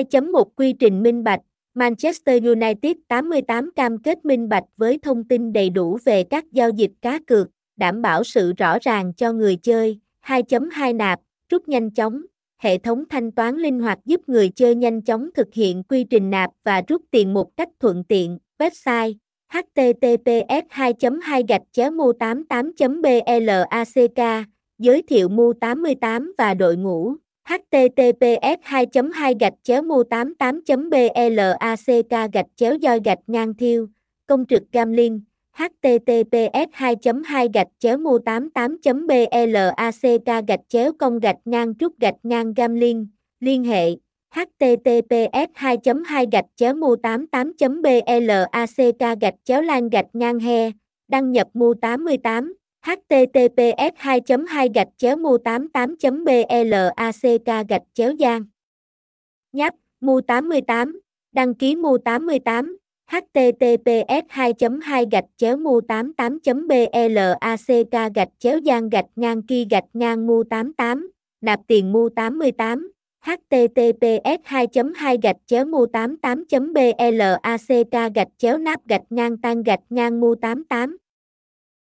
2.1 Quy trình minh bạch. Manchester United 88 cam kết minh bạch với thông tin đầy đủ về các giao dịch cá cược, đảm bảo sự rõ ràng cho người chơi. 2.2 Nạp, rút nhanh chóng. Hệ thống thanh toán linh hoạt giúp người chơi nhanh chóng thực hiện quy trình nạp và rút tiền một cách thuận tiện. Website https://mu88.black, giới thiệu Mu88 và đội ngũ. https://mu88.black/doi_thiêu, công trực cam link. https://mu88.black/công/trúc/gamlin, liên hệ. https://mu88.black/lan/he, đăng nhập Mu88. https://mu88.black/giang. Nháp, Mu88, đăng ký Mu88. https://mu88.black/giang/ki/mu88, nạp tiền Mu88. https://mu88.black/nap/tan/mu88.